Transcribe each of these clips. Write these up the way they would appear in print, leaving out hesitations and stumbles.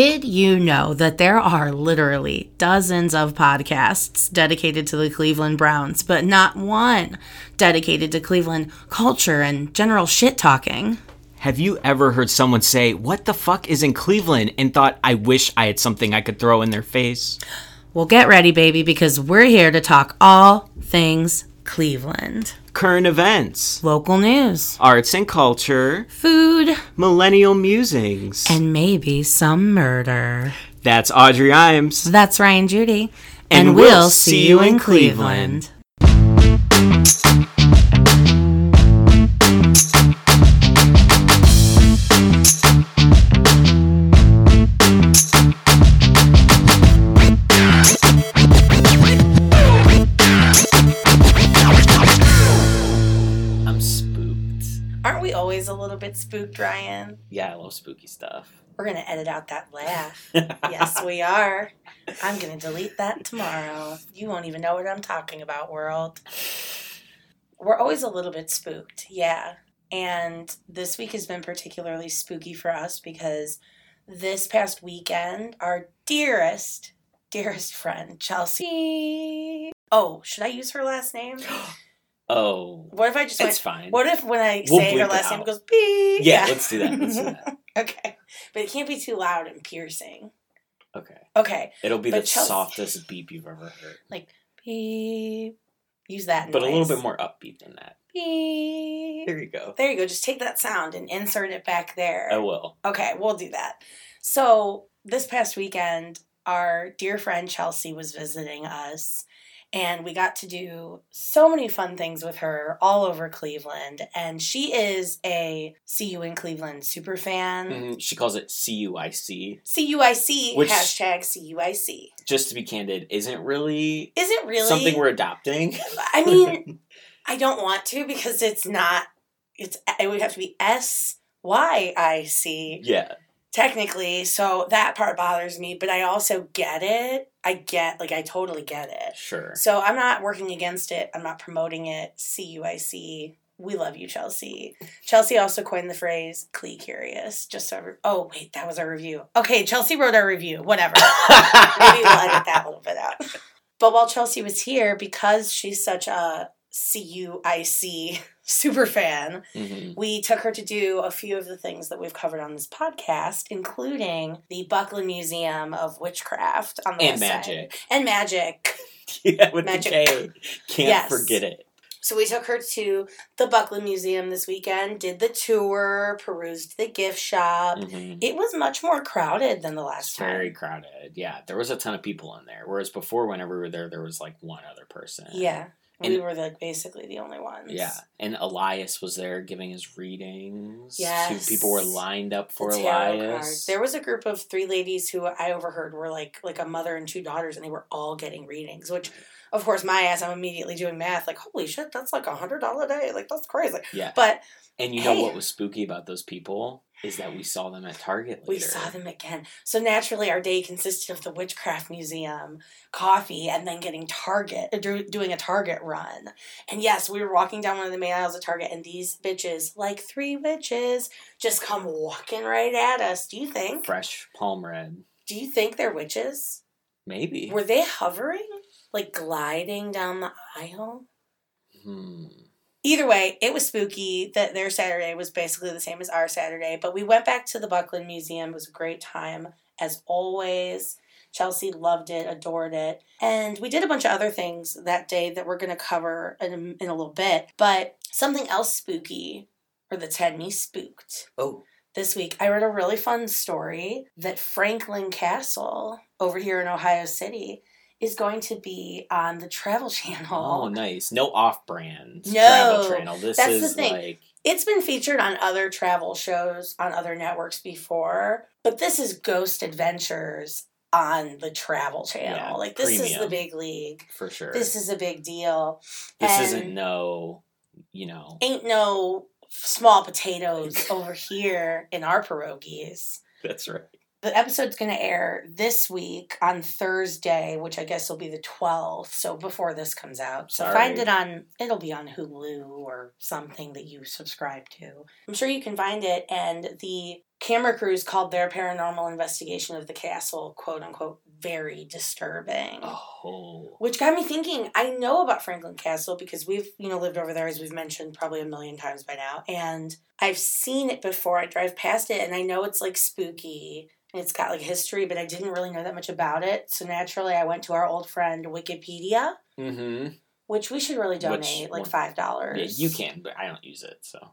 Did you know that there are literally dozens of podcasts dedicated to the Cleveland Browns, but not one dedicated to Cleveland culture and general shit talking? Have you ever heard someone say, "What the fuck is in Cleveland?" and thought, "I wish I had something I could throw in their face"? Well, get ready, baby, because we're here to talk all things Cleveland. Current events, local news, arts and culture, food, millennial musings, and maybe some murder. That's Audrey Imes. That's Ryan Judy. And we'll see you in Cleveland. Spooked, Ryan. Yeah, I love spooky stuff. We're going to edit out that laugh. Yes, we are. I'm going to delete that tomorrow. You won't even know what I'm talking about, world. We're always a little bit spooked, yeah. And this week has been particularly spooky for us because this past weekend, our dearest, dearest friend, Chelsea. Oh, should I use her last name? Oh, what if I just? It's fine. What if when I say her last name, it goes beep? Yeah, let's do that. Let's do that. Okay, but it can't be too loud and piercing. Okay. It'll be the softest beep you've ever heard. Like beep. Use that, but a little bit more upbeat than that. Beep. There you go. Just take that sound and insert it back there. I will. Okay, we'll do that. So this past weekend, our dear friend Chelsea was visiting us. And we got to do so many fun things with her all over Cleveland. And she is a See You in Cleveland super fan. Mm-hmm. She calls it CUIC. CUIC, which, hashtag CUIC. Just to be candid, isn't really something we're adopting. I mean, I don't want to because it's not, it would have to be SYIC. Yeah. Technically, so that part bothers me, but I also get it. I totally get it. Sure. So I'm not working against it. I'm not promoting it. CUIC. We love you, Chelsea. Chelsea also coined the phrase Clee Curious. Just so oh, wait, that was our review. Okay, Chelsea wrote our review. Whatever. Maybe we'll edit that a little bit out. But while Chelsea was here, because she's such a CUIC super fan, mm-hmm. we took her to do a few of the things that we've covered on this podcast, including the Buckland Museum of Witchcraft on the and Magic. Side. And Magic. Yeah, with Magic. The K. Can't forget it. So we took her to the Buckland Museum this weekend, did the tour, perused the gift shop. Mm-hmm. It was much more crowded than the last time. Very crowded, yeah. There was a ton of people in there, whereas before, whenever we were there, there was like one other person. Yeah. And we were, like, basically the only ones. Yeah. And Elias was there giving his readings. Yes. Two people were lined up for Elias. Card. There was a group of three ladies who I overheard were, like a mother and two daughters, and they were all getting readings, which, of course, my ass, I'm immediately doing math. Like, holy shit, that's, like, $100 a day. Like, that's crazy. Yeah. But, and you know what was spooky about those people? Is that we saw them at Target later. We saw them again. So naturally, our day consisted of the Witchcraft Museum, Coffee, and then getting Target, doing a Target run. And yes, we were walking down one of the main aisles of Target, and these bitches, like three witches, just come walking right at us. Do you think? Fresh palm red. Do you think they're witches? Maybe. Were they hovering? Like gliding down the aisle? Either way, it was spooky that their Saturday was basically the same as our Saturday. But we went back to the Buckland Museum. It was a great time, as always. Chelsea loved it, adored it. And we did a bunch of other things that day that we're going to cover in a little bit. But something else spooky, or that's had me spooked. Oh. This week, I read a really fun story that Franklin Castle, over here in Ohio City, is going to be on the Travel Channel. Oh, nice. No off-brand Travel Channel. This is the thing. It's been featured on other travel shows on other networks before, but this is Ghost Adventures on the Travel Channel. Yeah, this is the big league. For sure. This is a big deal. This isn't ain't no small potatoes over here in our pierogies. That's right. The episode's going to air this week on Thursday, which I guess will be the 12th, so before this comes out. So find it it'll be on Hulu or something that you subscribe to. I'm sure you can find it, and the camera crews called their paranormal investigation of the castle, quote unquote, very disturbing. Oh. Which got me thinking, I know about Franklin Castle because we've, you know, lived over there, as we've mentioned probably a million times by now. And I've seen it before. I drive past it and I know it's like spooky and it's got like history, but I didn't really know that much about it. So naturally I went to our old friend Wikipedia. Mm-hmm. Which we should really donate, $5. Yeah, you can, but I don't use it, so.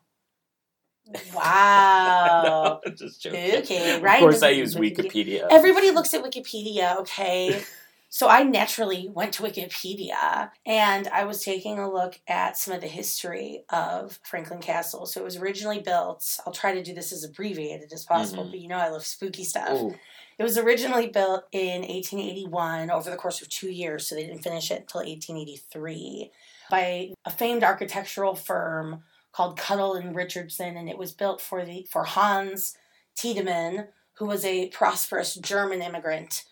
Wow. No, just joking. Okay, right. Of course I use Wikipedia. Everybody looks at Wikipedia, okay? So I naturally went to Wikipedia, and I was taking a look at some of the history of Franklin Castle. So it was originally built, I'll try to do this as abbreviated as possible, mm-hmm. but you know I love spooky stuff. Ooh. It was originally built in 1881 over the course of 2 years, so they didn't finish it until 1883, by a famed architectural firm called Cudell and Richardson, and it was built for Hans Tiedemann, who was a prosperous German immigrant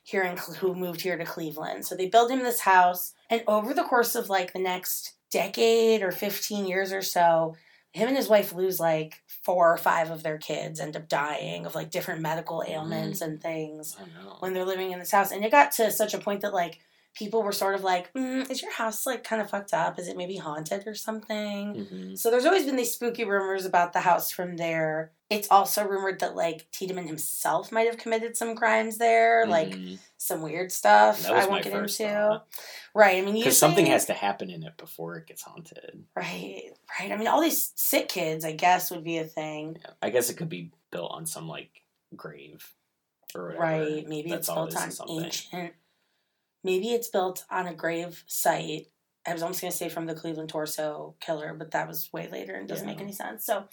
who moved here to Cleveland. So they built him this house, and over the course of like the next decade or 15 years or so, him and his wife lose like 4 or 5 of their kids, end up dying of like different medical ailments and things when they're living in this house. And it got to such a point that like people were sort of like, is your house like kind of fucked up? Is it maybe haunted or something? Mm-hmm. So there's always been these spooky rumors about the house from there. It's also rumored that like Tiedemann himself might have committed some crimes there, like some weird stuff I won't get into. Thought. Right. I mean, because something has to happen in it before it gets haunted. Right. Right. I mean, all these sick kids, I guess, would be a thing. Yeah. I guess it could be built on some like grave or whatever. Right. Maybe it's built on ancient. Maybe it's built on a grave site. I was almost going to say from the Cleveland Torso Killer, but that was way later and doesn't make any sense. So,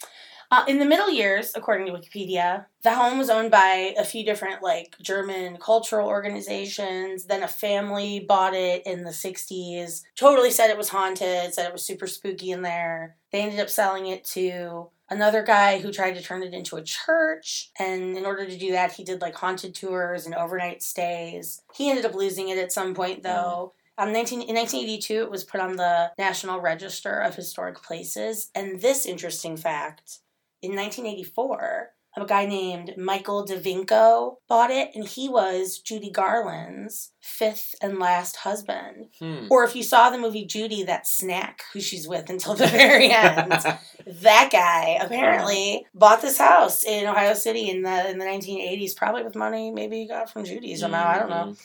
in the middle years, according to Wikipedia, the home was owned by a few different, like, German cultural organizations. Then a family bought it in the 60s. Totally said it was haunted, said it was super spooky in there. They ended up selling it to another guy who tried to turn it into a church, and in order to do that, he did, like, haunted tours and overnight stays. He ended up losing it at some point, though. In 1982, it was put on the National Register of Historic Places, and this interesting fact, in 1984, a guy named Michael DeVinko bought it, and he was Judy Garland's fifth and last husband. Or if you saw the movie Judy, that snack who she's with until the very end, that guy apparently bought this house in Ohio City in the 1980s, probably with money maybe he got from Judy somehow, I don't know.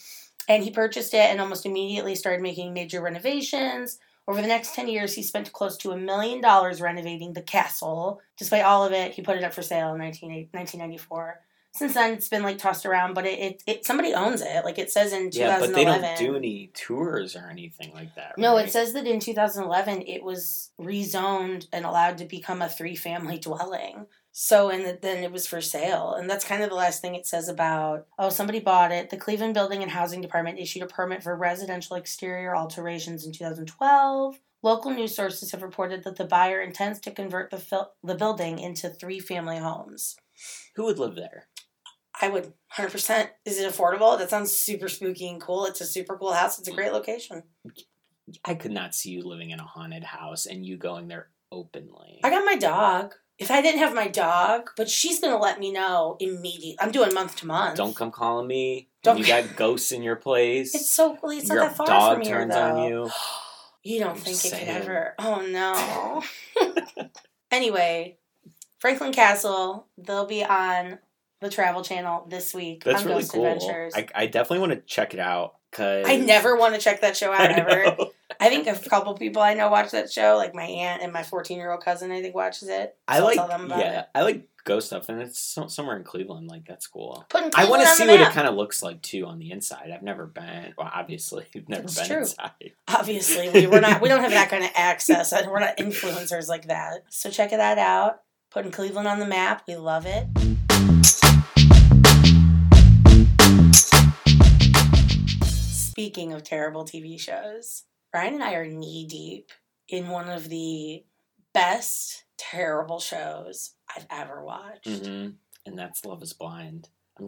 And he purchased it and almost immediately started making major renovations. Over the next 10 years, he spent close to $1 million renovating the castle. Despite all of it, he put it up for sale in 1994. Since then, it's been, like, tossed around, but it somebody owns it. Like, it says in 2011. Yeah, but they don't do any tours or anything like that, right? No, it says that in 2011, it was rezoned and allowed to become a 3-family dwelling. So, and then it was for sale. And that's kind of the last thing it says about, somebody bought it. The Cleveland Building and Housing Department issued a permit for residential exterior alterations in 2012. Local news sources have reported that the buyer intends to convert the building into 3-family homes. Who would live there? I would, 100%. Is it affordable? That sounds super spooky and cool. It's a super cool house. It's a great location. I could not see you living in a haunted house and you going there openly. I got my dog. If I didn't have my dog, but she's going to let me know immediately. I'm doing month to month. Don't come calling me. You got ghosts in your place. It's so cool. It's not that far from here, though. Your dog turns on you. You don't think it could ever. Oh, no. Anyway, Franklin Castle, they'll be on the Travel Channel this week. That's really cool. Ghost Adventures. I definitely want to check it out. I never want to check that show out ever. I think a couple people I know watch that show, like my aunt and my 14-year-old cousin, I think, watches it. So I'll tell them about it. I like ghost stuff, and it's somewhere in Cleveland. Like, that's cool. I want to see what it kind of looks like, too, on the inside. I've never been. Well, obviously, you've never been inside. Obviously. We don't have that kind of access. We're not influencers like that. So check that out. Putting Cleveland on the map. We love it. Speaking of terrible TV shows, Ryan and I are knee-deep in one of the best terrible shows I've ever watched. Mm-hmm. And that's Love is Blind. I'm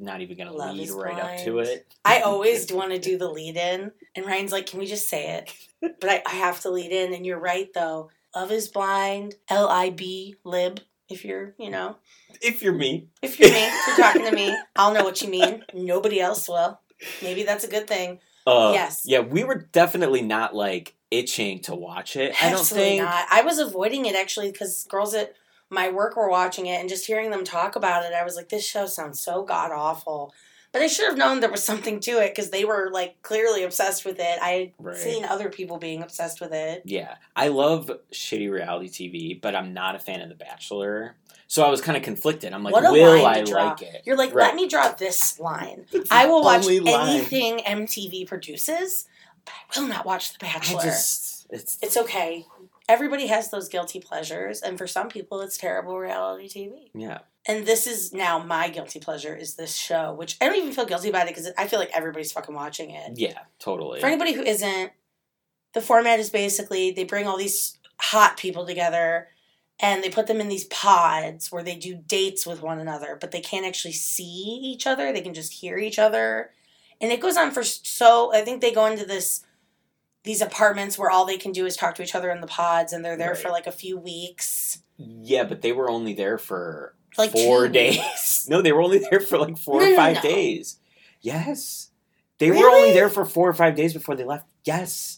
not even going to lead right up to it. I always want to do the lead-in. And Ryan's like, can we just say it? But I have to lead in. And you're right, though. Love is Blind, L-I-B, lib. If you're, you know. If you're me. If you're me. If you're talking to me, I'll know what you mean. Nobody else will. Maybe that's a good thing. Yes. Yeah, we were definitely not, like, itching to watch it. Absolutely not. I was avoiding it, actually, because girls at my work were watching it, and just hearing them talk about it, I was like, this show sounds so god-awful. But I should have known there was something to it, because they were, like, clearly obsessed with it. I had seen other people being obsessed with it. Yeah. I love shitty reality TV, but I'm not a fan of The Bachelor. So I was kind of conflicted. I'm like, will I like it? You're like, let me draw this line. I will watch anything MTV produces, but I will not watch The Bachelor. It's okay. Everybody has those guilty pleasures, and for some people, it's terrible reality TV. Yeah. And this is now my guilty pleasure is this show, which I don't even feel guilty about it because I feel like everybody's fucking watching it. Yeah, totally. For anybody who isn't, the format is basically they bring all these hot people together and they put them in these pods where they do dates with one another, but they can't actually see each other. They can just hear each other. And it goes on for I think they go into these apartments where all they can do is talk to each other in the pods and they're there for like a few weeks. Yeah, but they were only there for... like 4 days. No, they were only there for like 4 or 5 days. Yes. They were only there for 4 or 5 days before they left. Yes.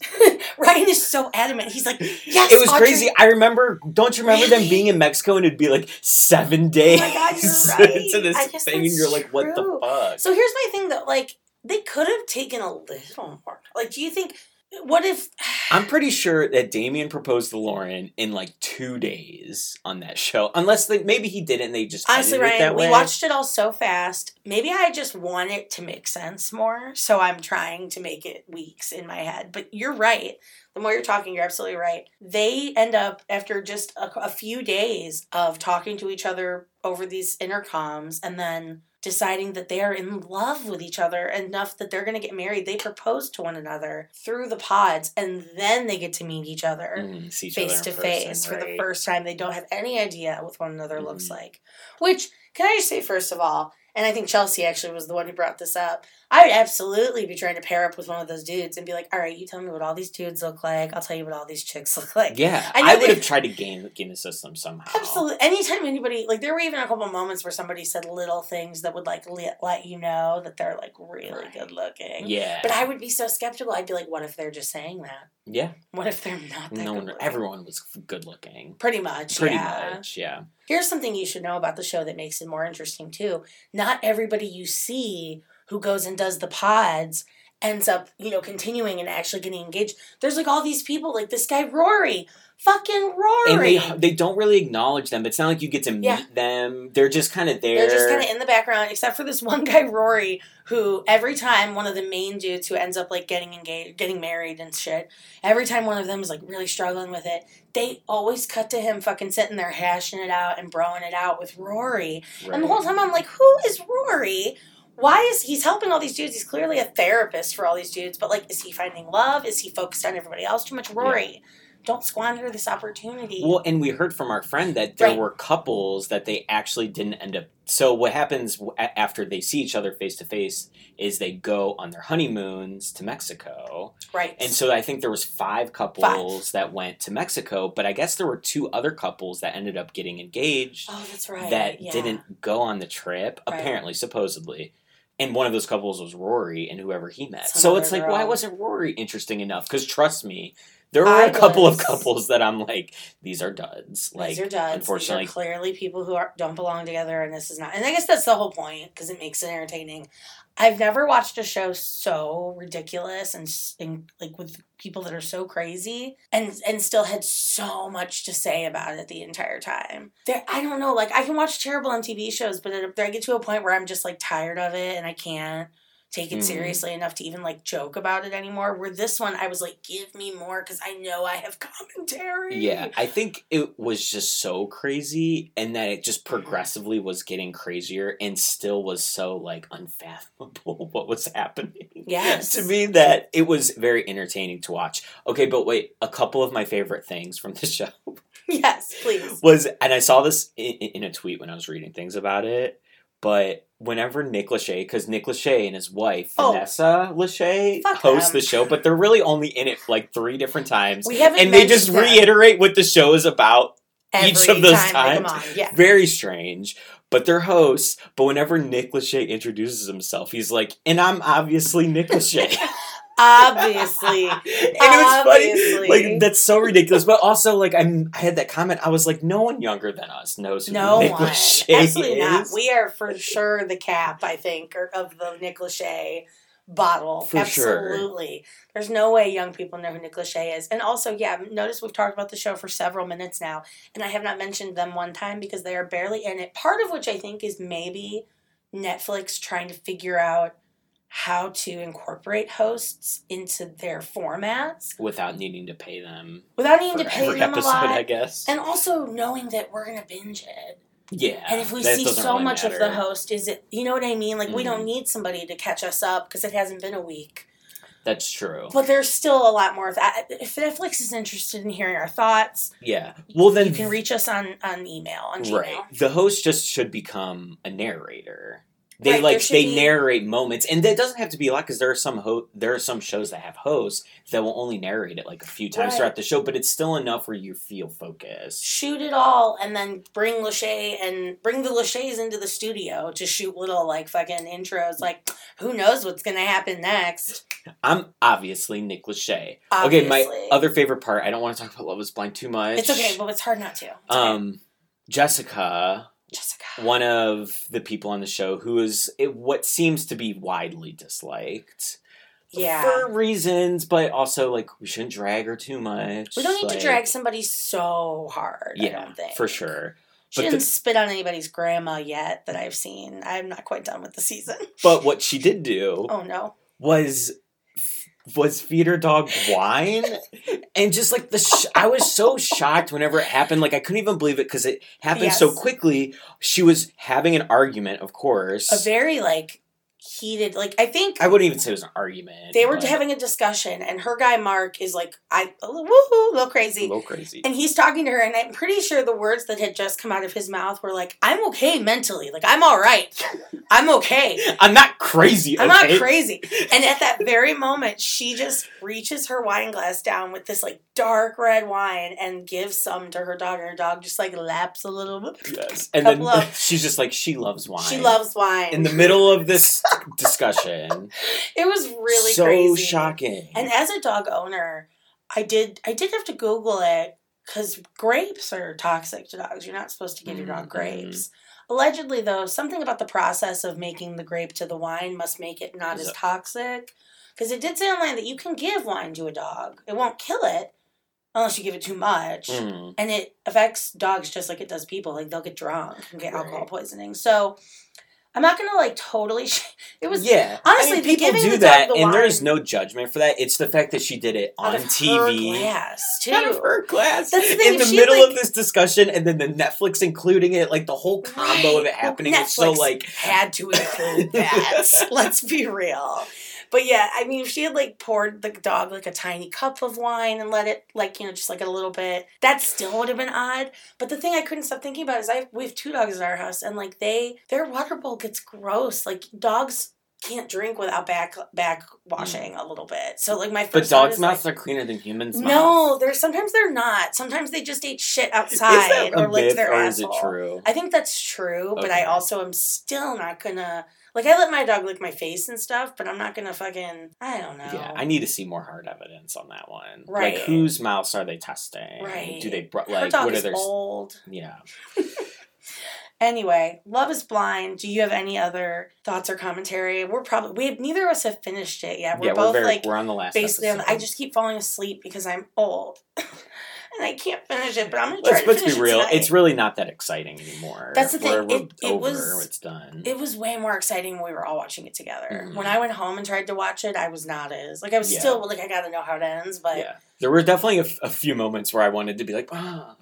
Ryan is so adamant. He's like, yes, it was Audrey. Crazy. I remember, don't you remember them being in Mexico and it'd be like 7 days oh my God, you're right. to this thing and you're like, what the fuck? So here's my thing though, like, they could have taken a little more. Like, do you think, what if... I'm pretty sure that Damian proposed to Lauren in like 2 days on that show. Unless maybe he didn't and they just honestly, Ryan, it that way. We watched it all so fast. Maybe I just want it to make sense more. So I'm trying to make it weeks in my head. But you're right. The more you're talking, you're absolutely right. They end up, after just a few days of talking to each other over these intercoms and then deciding that they are in love with each other enough that they're going to get married. They propose to one another through the pods, and then they get to meet each other face to face for the first time. They don't have any idea what one another looks like. Which, can I just say, first of all, and I think Chelsea actually was the one who brought this up, I would absolutely be trying to pair up with one of those dudes and be like, all right, you tell me what all these dudes look like. I'll tell you what all these chicks look like. Yeah, I would have tried to game the system somehow. Absolutely. Anytime anybody, like, there were even a couple moments where somebody said little things that would, like, let you know that they're, like, really good looking. Yeah. But I would be so skeptical. I'd be like, what if they're just saying that? Yeah. What if they're not that good looking? Everyone was good looking. Pretty much, yeah. Here's something you should know about the show that makes it more interesting, too. Not everybody you see who goes and does the pods ends up, you know, continuing and actually getting engaged. There's, like, all these people, like this guy Rory. Fucking Rory. And they don't really acknowledge them. It's not like you get to meet them. They're just kind of there. They're just kind of in the background, except for this one guy, Rory, who every time one of the main dudes who ends up, like, getting engaged, getting married and shit, every time one of them is, like, really struggling with it, they always cut to him fucking sitting there hashing it out and broing it out with Rory. Right. And the whole time I'm like, who is Rory? Why is he's helping all these dudes? He's clearly a therapist for all these dudes, but, like, is he finding love? Is he focused on everybody else too much? Rory, don't squander this opportunity. Well, and we heard from our friend that there were couples that they actually didn't end up. So what happens after they see each other face to face is they go on their honeymoons to Mexico. Right. And so I think there was 5 couples that went to Mexico, but I guess there were 2 other couples that ended up getting engaged. Oh, that's right. That didn't go on the trip, apparently, supposedly. And one of those couples was Rory and whoever he met. So it's like, why wasn't Rory interesting enough? Because trust me, there were a couple of couples that I'm like, these are duds. Like, these are duds. Unfortunately, these are clearly people who don't belong together, and this is not. And I guess that's the whole point, because it makes it entertaining. I've never watched a show so ridiculous and like with people that are so crazy and still had so much to say about it the entire time. I don't know. Like, I can watch terrible MTV shows, but I get to a point where I'm just like tired of it and I can't take it seriously enough to even like joke about it anymore. Where this one, I was like, give me more because I know I have commentary. Yeah, I think it was just so crazy and that it just progressively was getting crazier and still was so like unfathomable what was happening. Yes. To me, that it was very entertaining to watch. Okay, but wait, a couple of my favorite things from the show. Yes, please. And I saw this in a tweet when I was reading things about it, but whenever Nick Lachey, because Nick Lachey and his wife, Vanessa Lachey, host the show, but they're really only in it like 3 different times. And they just reiterate what the show is about each of those times. Yeah. Very strange. But they're hosts. But whenever Nick Lachey introduces himself, he's like, and I'm obviously Nick Lachey. Obviously. And it was funny. Like, that's so ridiculous. But also, like, I had that comment. I was like, no one younger than us knows who Nick Lachey is. Absolutely not. We are for sure the cap, I think, of the Nick Lachey bottle. For absolutely. Sure. There's no way young people know who Nick Lachey is. And also, yeah, notice we've talked about the show for several minutes now, and I have not mentioned them one time because they are barely in it. Part of which I think is maybe Netflix trying to figure out how to incorporate hosts into their formats without needing to pay them. Without needing to pay them episode, a lot, I guess. And also knowing that we're going to binge it. Yeah. And if we see so really much matter. Of the host, is it, you know what I mean? Like, mm-hmm. we don't need somebody to catch us up because it hasn't been a week. That's true. But there's still a lot more of that. If Netflix is interested in hearing our thoughts, yeah, well, then you can reach us on email, on Gmail. Right. The host just should become a narrator. They right, like they narrate moments, and that doesn't have to be a lot because there are some shows that have hosts that will only narrate it like a few times right. throughout the show, but it's still enough where you feel focused. Shoot it all, and then bring Lachey and bring the Lacheys into the studio to shoot little like fucking intros. Like, who knows what's gonna happen next? I'm obviously Nick Lachey. Obviously. Okay, my other favorite part. I don't want to talk about Love is Blind too much. It's okay, but it's hard not to. Okay. Jessica, one of the people on the show who is what seems to be widely disliked, for reasons, but also like we shouldn't drag her too much. We don't need to drag somebody so hard. Yeah, I don't think. For sure. She didn't spit on anybody's grandma yet that I've seen. I'm not quite done with the season. But what she did do, was feed her dog wine. And just like I was so shocked whenever it happened. Like I couldn't even believe it because it happened so quickly. She was having an argument, of course. A very like heated, like I think. I wouldn't even say it was an argument. They were having a discussion and her guy Mark is like, a little crazy. A little crazy. And he's talking to her and I'm pretty sure the words that had just come out of his mouth were like, I'm okay mentally. Like I'm all right. I'm okay. I'm not crazy. Okay? I'm not crazy. And at that very moment, she just reaches her wine glass down with this like dark red wine and gives some to her dog. And her dog just like laps a little bit. Yes. And then she's just like, she loves wine. She loves wine. In the middle of this discussion. It was really crazy. So shocking. And as a dog owner, I did have to Google it because grapes are toxic to dogs. You're not supposed to give your dog grapes. Allegedly, though, something about the process of making the grape to the wine must make it not as toxic. Because it did say online that you can give wine to a dog. It won't kill it unless you give it too much. Mm. And it affects dogs just like it does people. Like, they'll get drunk and get alcohol poisoning. So, I'm not going to, like, totally... it was... Yeah. Honestly, I mean, people do that, and there is no judgment for that. It's the fact that she did it on TV. Out of her class, too. Out of her class. That's the thing. In the middle of this discussion, and then the Netflix including it, like, the whole combo of it happening is so, like... had to include that. Let's be real. But, yeah, I mean, if she had, like, poured the dog, like, a tiny cup of wine and let it, like, you know, just, like, a little bit, that still would have been odd. But the thing I couldn't stop thinking about is we have two dogs in our house, and, like, their water bowl gets gross. Like, dogs can't drink without back washing a little bit. So, like, my first thought is, mouths are cleaner than humans' mouths. No, sometimes they're not. Sometimes they just ate shit outside or licked their asshole. Is it true? I think that's true, but I also am still not going to... Like, I let my dog lick my face and stuff, but I'm not going to fucking... I don't know. Yeah, I need to see more hard evidence on that one. Right. Like, whose mouths are they testing? Right. Do they... Like, her dog is old. Yeah. Anyway, Love is Blind. Do you have any other thoughts or commentary? Neither of us have finished it yet. We're on the last episode. I just keep falling asleep because I'm old. And I can't finish it, but I'm going to try to finish it. Let's be real. Tonight. It's really not that exciting anymore. That's the thing. It's done. It was way more exciting when we were all watching it together. Mm-hmm. When I went home and tried to watch it, I was not as... Like, I was still... Like, I got to know how it ends, but... Yeah. There were definitely a few moments where I wanted to be like, ah.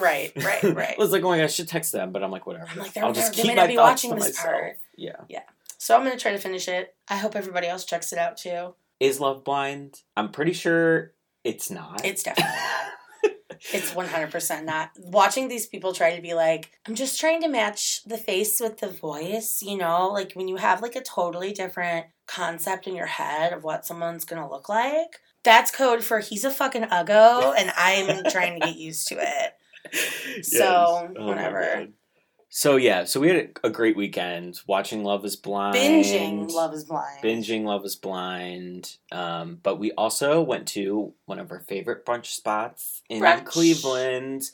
Right. I was like, oh my God, I should text them, but I'm like, whatever. I'm like, I'll just keep my thoughts to myself. Yeah. So I'm going to try to finish it. I hope everybody else checks it out, too. Is Love Blind? I'm pretty sure it's not. It's definitely not. It's 100% not. Watching these people try to be like, I'm just trying to match the face with the voice, you know? Like, when you have, like, a totally different concept in your head of what someone's going to look like, that's code for he's a fucking uggo, and I'm trying to get used to it. So, yes. Whatever. So, yeah. So, we had a great weekend watching Love is Blind. Binging Love is Blind. But we also went to one of our favorite brunch spots in Cleveland.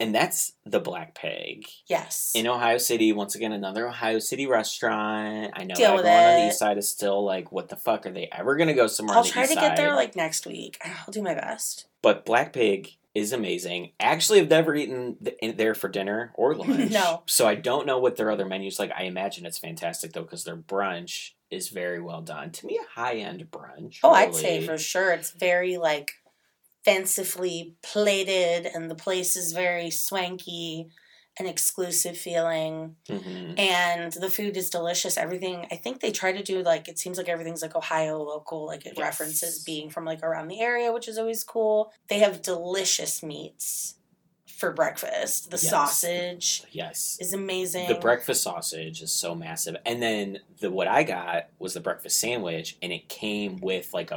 And that's the Black Pig. Yes. In Ohio City. Once again, another Ohio City restaurant. I know everyone on the east side is still like, what the fuck? Are they ever going to go somewhere on the east side? I'll try to get there like next week. I'll do my best. But Black Pig is amazing. Actually, I've never eaten there for dinner or lunch. No. So I don't know what their other menu's like. I imagine it's fantastic, though, because their brunch is very well done. To me, a high-end brunch. Oh, really. I'd say for sure. It's very, like, fancifully plated, and the place is very swanky and exclusive feeling. Mm-hmm. And the food is delicious. Everything, I think they try to do, like, it seems like everything's, like, Ohio local. Like, it references being from, like, around the area, which is always cool. They have delicious meats for breakfast. The sausage is amazing. The breakfast sausage is so massive. And then what I got was the breakfast sandwich, and it came with, like,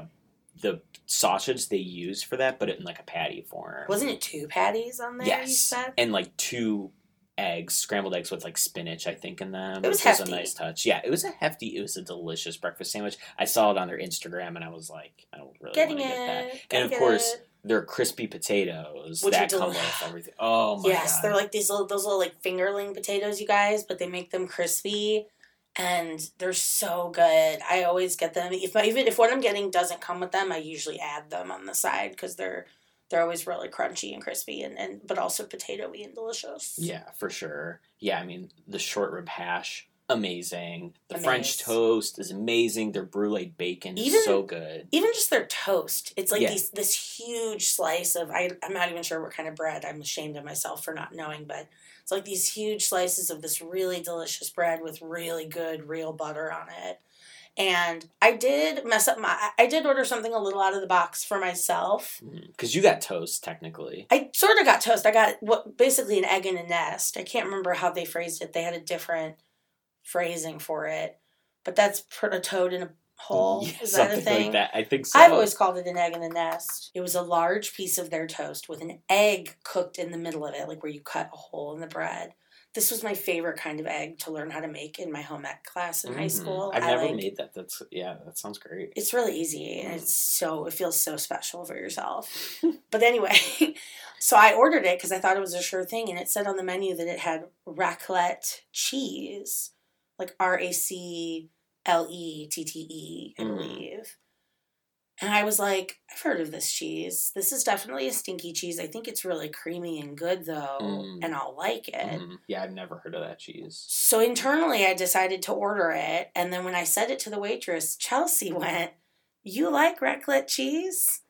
the sausage they used for that, but in, like, a patty form. Wasn't it 2 patties on there, you said? And, like, 2... eggs, scrambled eggs with like spinach, I think, in them. It was hefty. It was a nice touch. Yeah, it was a delicious breakfast sandwich. I saw it on their Instagram and I was like, I don't really want to get that. And of course, their crispy potatoes that come with everything. Oh my god. Yes, they're like those little like fingerling potatoes, you guys, but they make them crispy and they're so good. I always get them. Even if what I'm getting doesn't come with them, I usually add them on the side because they're always really crunchy and crispy, but also potato-y and delicious. Yeah, for sure. Yeah, I mean, the short rib hash, amazing. The French toast is amazing. Their brulee bacon is so good. Even just their toast. It's like this huge slice of, I'm not even sure what kind of bread. I'm ashamed of myself for not knowing, but it's like these huge slices of this really delicious bread with really good real butter on it. And I did order something a little out of the box for myself. Because you got toast, technically. I sort of got toast. I got basically an egg in a nest. I can't remember how they phrased it. They had a different phrasing for it. But that's a toad in a hole. Yeah, is that a thing? Like that. I think so. I've always called it an egg in a nest. It was a large piece of their toast with an egg cooked in the middle of it, like where you cut a hole in the bread. This was my favorite kind of egg to learn how to make in my home ec class in high school. I've never made that. That sounds great. It's really easy, and it feels so special for yourself. But anyway, so I ordered it because I thought it was a sure thing, and it said on the menu that it had raclette cheese, like raclette, I believe. And I was like, I've heard of this cheese. This is definitely a stinky cheese. I think it's really creamy and good, though, and I'll like it. Yeah, I've never heard of that cheese. So internally, I decided to order it, and then when I said it to the waitress, Chelsea went, "You like raclette cheese?"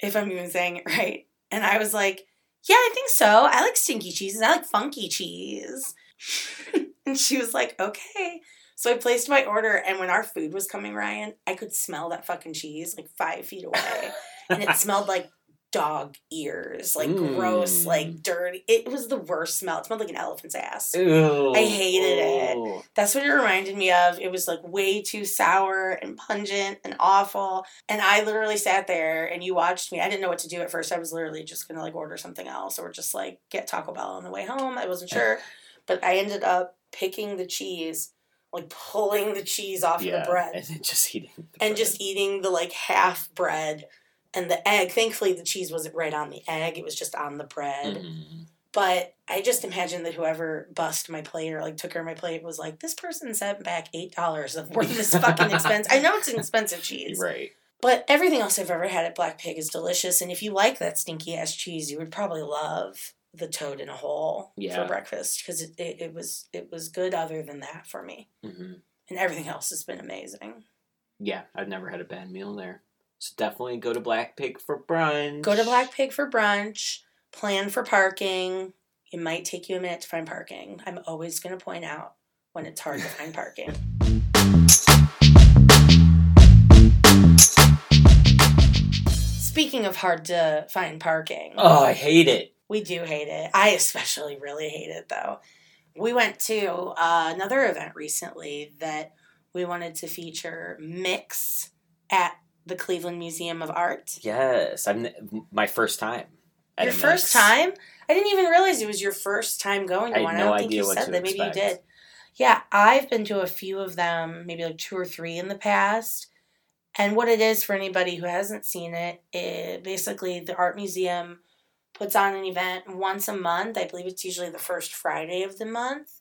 If I'm even saying it right. And I was like, yeah, I think so. I like stinky cheeses. I like funky cheese. And she was like, okay. So I placed my order, and when our food was coming, Ryan, I could smell that fucking cheese, like 5 feet away. And it smelled like dog ears, like gross, like dirty. It was the worst smell. It smelled like an elephant's ass. Ew. I hated it. That's what it reminded me of. It was like way too sour and pungent and awful. And I literally sat there, and you watched me. I didn't know what to do at first. I was literally just going to like order something else or just like get Taco Bell on the way home. I wasn't sure. But I ended up picking the cheese. Like pulling the cheese off of the bread. And then just eating the like half bread and the egg. Thankfully the cheese wasn't right on the egg, it was just on the bread. But I just imagine that whoever bussed my plate or like took care of my plate was like, this person sent back $8 of worth of this fucking expense. I know it's an expensive cheese. Right. But everything else I've ever had at Black Pig is delicious, and if you like that stinky ass cheese, you would probably love the toad in a hole for breakfast because it was good other than that for me. And everything else has been amazing. Yeah, I've never had a bad meal there. So definitely go to Black Pig for brunch. Plan for parking. It might take you a minute to find parking. I'm always going to point out when it's hard to find parking. Speaking of hard to find parking. Oh, I hate it. We do hate it. I especially really hate it, though. We went to another event recently that we wanted to feature Mix at the Cleveland Museum of Art. Yes. My first time. Your first time? I didn't even realize it was your first time going to one. I don't think you said that. Maybe you did. Yeah, I've been to a few of them, maybe like 2 or 3 in the past. And what it is, for anybody who hasn't seen it, it basically the art museum puts on an event once a month. I believe it's usually the first Friday of the month,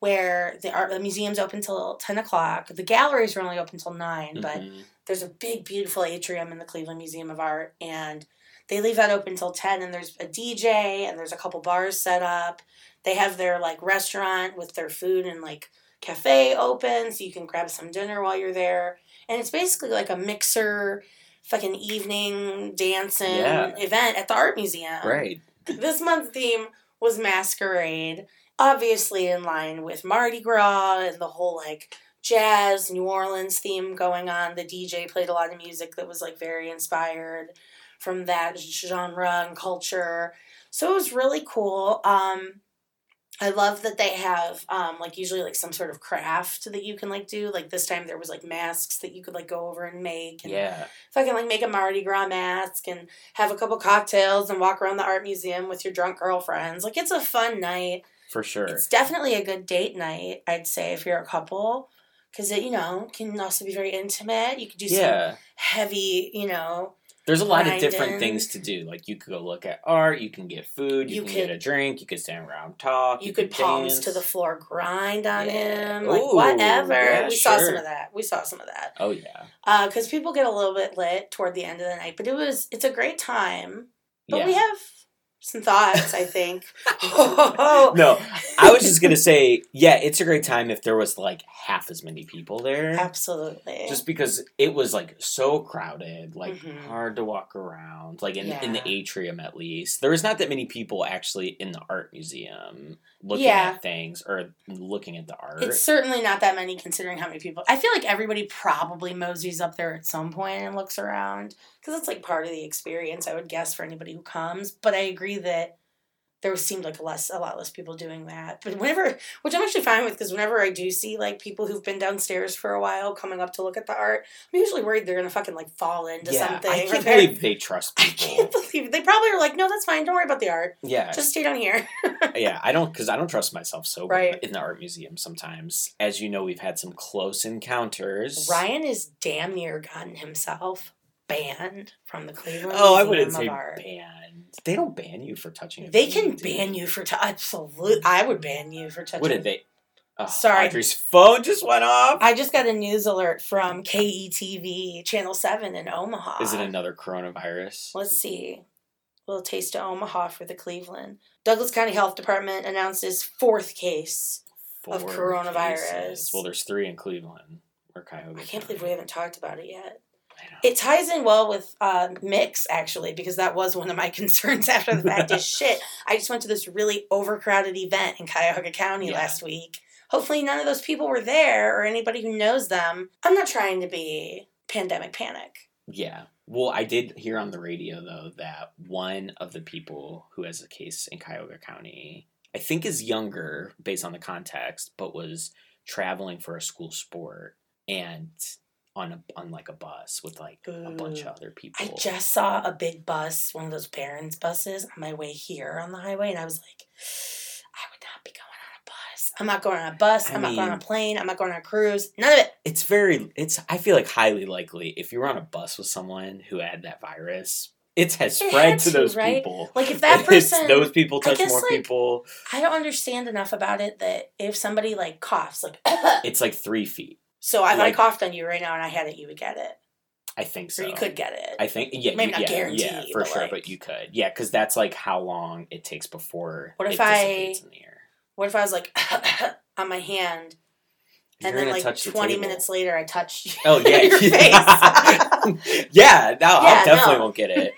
where the museum's open till 10 o'clock. The galleries are only open till 9, but there's a big, beautiful atrium in the Cleveland Museum of Art, and they leave that open till 10, and there's a DJ, and there's a couple bars set up. They have their, like, restaurant with their food and, like, cafe open, so you can grab some dinner while you're there. And it's basically like a mixer, fucking evening dancing event at the art museum. Right. This month's theme was masquerade, obviously in line with Mardi Gras and the whole, like, jazz, New Orleans theme going on. The DJ played a lot of music that was, like, very inspired from that genre and culture. So it was really cool. I love that they have, like, usually, like, some sort of craft that you can, like, do. Like, this time there was, like, masks that you could, like, go over and make. And fucking, like, make a Mardi Gras mask and have a couple cocktails and walk around the art museum with your drunk girlfriends. Like, it's a fun night. For sure. It's definitely a good date night, I'd say, if you're a couple. Because it, you know, can also be very intimate. You could do some heavy, you know... There's a lot of different things to do. Like, you could go look at art, you can get food, you can get a drink, you could stand around, talk, you could palms dance to the floor, grind on him, like, ooh, whatever. Yeah, we saw some of that. Oh, yeah. Because people get a little bit lit toward the end of the night, but it's a great time. But we have some thoughts, I think. No, I was just going to say, it's a great time if there was, like, half as many people there. Absolutely. Just because it was, like, so crowded, like, hard to walk around, like, in the atrium at least. There was not that many people actually in the art museum looking at things or looking at the art. It's certainly not that many considering how many people. I feel like everybody probably moseys up there at some point and looks around because it's, like, part of the experience, I would guess, for anybody who comes. But I agree that there seemed like a lot less people doing that. But which I'm actually fine with, because whenever I do see, like, people who've been downstairs for a while coming up to look at the art, I'm usually worried they're going to fucking, like, fall into something. I can't believe they trust people. They probably are like, no, that's fine. Don't worry about the art. Yeah. Just stay down here. Because I don't trust myself so in the art museum sometimes. As you know, we've had some close encounters. Ryan has damn near gotten himself banned from the Cleveland Museum of Art. Oh, I wouldn't say banned. They don't ban you for touching it. They can ban you for touching. Absolutely. I would ban you for touching it. What did they? Oh, sorry. Audrey's phone just went off. I just got a news alert from KETV Channel 7 in Omaha. Is it another coronavirus? Let's see. A little taste of Omaha for the Cleveland. Douglas County Health Department announces 4th case of coronavirus. Well, there's 3 in Cleveland. Or Cuyahoga County. I can't believe we haven't talked about it yet. It ties in well with Mix, actually, because that was one of my concerns after the fact is, shit, I just went to this really overcrowded event in Cuyahoga County last week. Hopefully none of those people were there or anybody who knows them. I'm not trying to be pandemic panic. Yeah. Well, I did hear on the radio, though, that one of the people who has a case in Cuyahoga County, I think is younger based on the context, but was traveling for a school sport and... on like a bus with like a bunch of other people. I just saw a big bus, one of those parents' buses, on my way here on the highway, and I was like, I would not be going on a bus. I'm not going on a bus. I'm not going on a plane. I'm not going on a cruise. None of it. I feel like highly likely if you were on a bus with someone who had that virus, it has spread to those people. Like if that person, those people touch more people. I don't understand enough about it that if somebody like coughs, like it's like 3 feet. So if I coughed on you right now and I had it, you would get it. I think so. Or you could get it. I think, yeah. Maybe not guaranteed. Yeah, for sure, but you could. Yeah, because that's like how long it takes before it dissipates in the air. What if I was like on my hand and then like 20 minutes later I touched you your face? I definitely won't get it.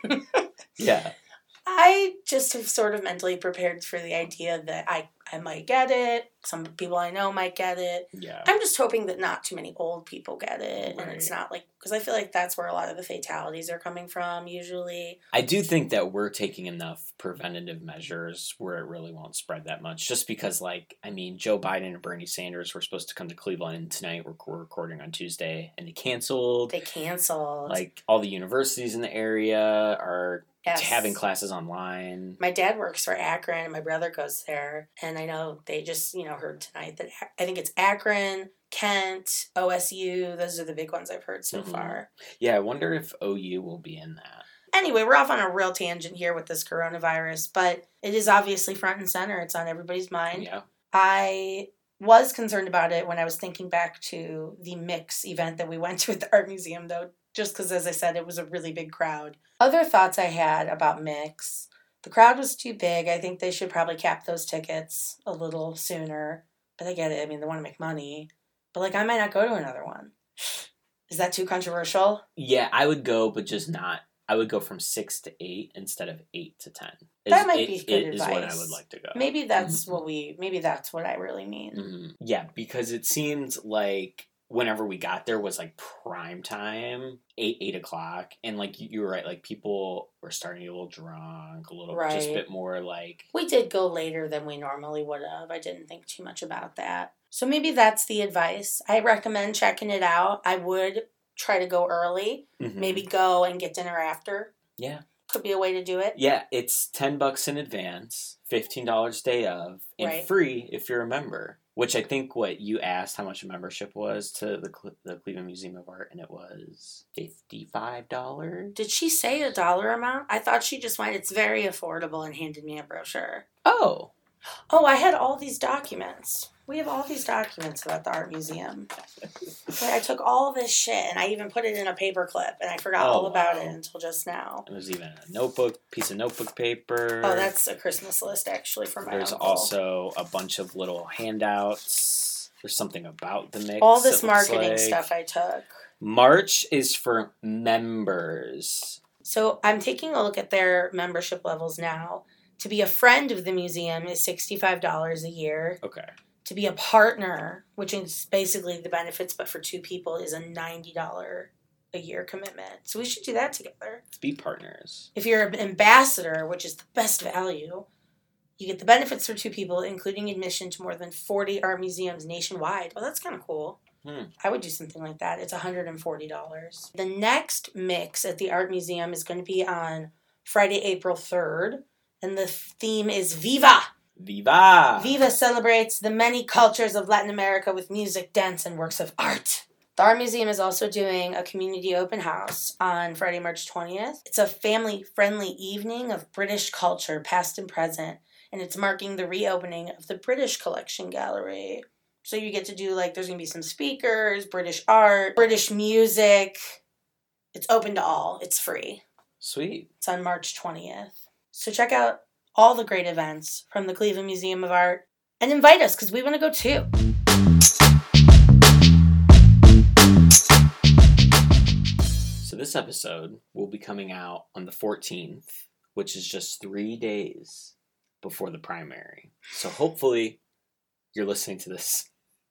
I just have sort of mentally prepared for the idea that I I might get it. Some people I know might get it. Yeah. I'm just hoping that not too many old people get it. Right. And it's not like, because I feel like that's where a lot of the fatalities are coming from usually. I do think that we're taking enough preventative measures where it really won't spread that much. Just because, like, I mean, Joe Biden and Bernie Sanders were supposed to come to Cleveland tonight. We're recording on Tuesday, and they canceled. Like, all the universities in the area are... Yes. Having classes online. My dad works for Akron, and my brother goes there. And I know they just, you know, heard tonight that I think it's Akron, Kent, OSU. Those are the big ones I've heard so far. Yeah, I wonder if OU will be in that. Anyway, we're off on a real tangent here with this coronavirus, but it is obviously front and center. It's on everybody's mind. Yeah. I was concerned about it when I was thinking back to the mix event that we went to at the art museum, though. Just because, as I said, it was a really big crowd. Other thoughts I had about Mix. The crowd was too big. I think they should probably cap those tickets a little sooner. But I get it. I mean, they want to make money. But, like, I might not go to another one. Is that too controversial? Yeah, I would go, but just not. I would go from 6 to 8 instead of 8 to 10. That might be good advice. Is what I would like to go. Maybe that's maybe that's what I really mean. Mm-hmm. Yeah, because it seemed like... Whenever we got there was like prime time, 8 o'clock. And like, you were right. Like people were starting to get a little drunk, a little, just a bit more like. We did go later than we normally would have. I didn't think too much about that. So maybe that's the advice. I recommend checking it out. I would try to go early, maybe go and get dinner after. Yeah. Could be a way to do it. Yeah. It's $10 in advance, $15 day of, and free if you're a member. Which I think what you asked how much a membership was to the Cleveland Museum of Art, and it was $55. Did she say a dollar amount? I thought she just went, it's very affordable, and handed me a brochure. Oh. Oh, I had all these documents. We have all these documents about the art museum. But I took all this shit, and I even put it in a paper clip, and I forgot all about it until just now. There's even a notebook, piece of notebook paper. Oh, that's a Christmas list, actually, for my uncle. Also a bunch of little handouts. There's something about the mix. All this marketing stuff I took. March is for members. So I'm taking a look at their membership levels now. To be a friend of the museum is $65 a year. Okay. To be a partner, which is basically the benefits, but for two people, is a $90 a year commitment. So we should do that together. Let's be partners. If you're an ambassador, which is the best value, you get the benefits for two people, including admission to more than 40 art museums nationwide. Well, that's kind of cool. I would do something like that. It's $140. The next mix at the art museum is going to be on Friday, April 3rd, and the theme is Viva! Viva! Viva celebrates the many cultures of Latin America with music, dance, and works of art. The Art Museum is also doing a community open house on Friday, March 20th. It's a family-friendly evening of British culture, past and present, and it's marking the reopening of the British Collection Gallery. So you get to do, like, there's going to be some speakers, British art, British music. It's open to all. It's free. Sweet. It's on March 20th. So check out all the great events from the Cleveland Museum of Art, and invite us because we want to go too. So this episode will be coming out on the 14th, which is just 3 days before the primary. So hopefully you're listening to this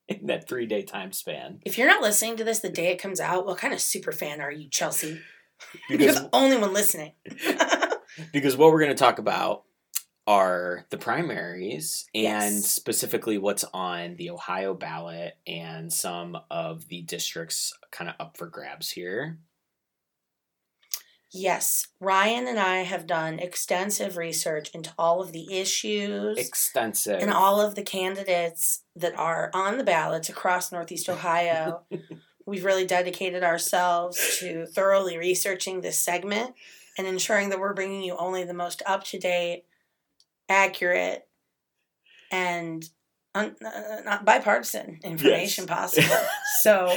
in that 3-day time span. If you're not listening to this the day it comes out, what kind of super fan are you, Chelsea? You're the only one listening. Because what we're going to talk about are the primaries and specifically what's on the Ohio ballot and some of the districts kind of up for grabs here. Yes. Ryan and I have done extensive research into all of the issues. Extensive. And all of the candidates that are on the ballots across Northeast Ohio. We've really dedicated ourselves to thoroughly researching this segment and ensuring that we're bringing you only the most up-to-date, accurate, and not bipartisan information possible. So,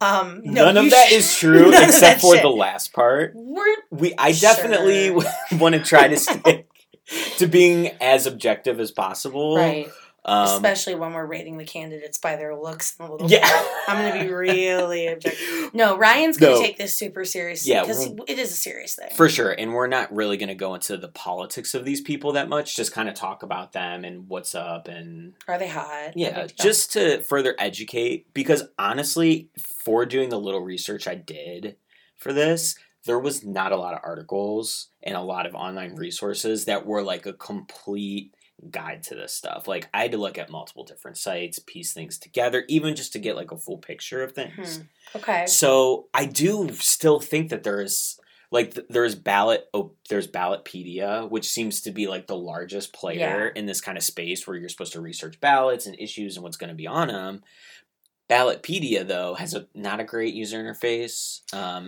none of that is true except for the last part. I definitely want to try to stick to being as objective as possible. Right. Especially when we're rating the candidates by their looks and a little bit. I'm going to be really objective. No, Ryan's going to take this super seriously because it is a serious thing. For sure. And we're not really going to go into the politics of these people that much. Just kind of talk about them and what's up and... Are they hot? Yeah. Just to further educate, because honestly, for doing the little research I did for this... There was not a lot of articles and a lot of online resources that were like a complete guide to this stuff. Like I had to look at multiple different sites, piece things together, even just to get like a full picture of things. Okay. So I do still think that there is like there's Ballotpedia, which seems to be like the largest player in this kind of space where you're supposed to research ballots and issues and what's going to be on them. Ballotpedia, though, has not a great user interface, and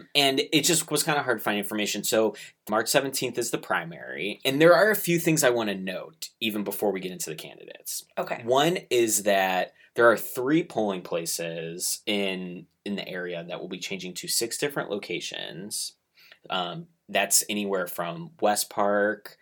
it just was kind of hard to find information. So March 17th is the primary, and there are a few things I want to note even before we get into the candidates. Okay. One is that there are 3 polling places in the area that will be changing to 6 different locations. That's anywhere from West Park,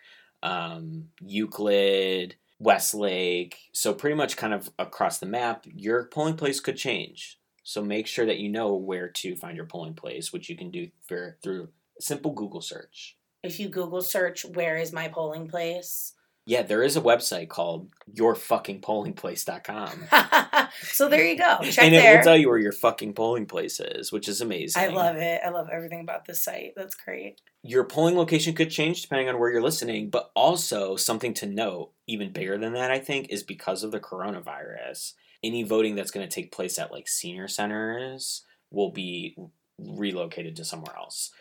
Euclid, Westlake, so pretty much kind of across the map. Your polling place could change, so make sure that you know where to find your polling place, which you can do through a simple Google search. If you Google search "where is my polling place," there is a website called yourfuckingpollingplace.com. So there you go. Check and there. It will tell you where your fucking polling place is, which is amazing. I love it. I love everything about this site. That's great. Your polling location could change depending on where you're listening, but also something to note, even bigger than that, I think, is because of the coronavirus, any voting that's going to take place at like senior centers will be relocated to somewhere else.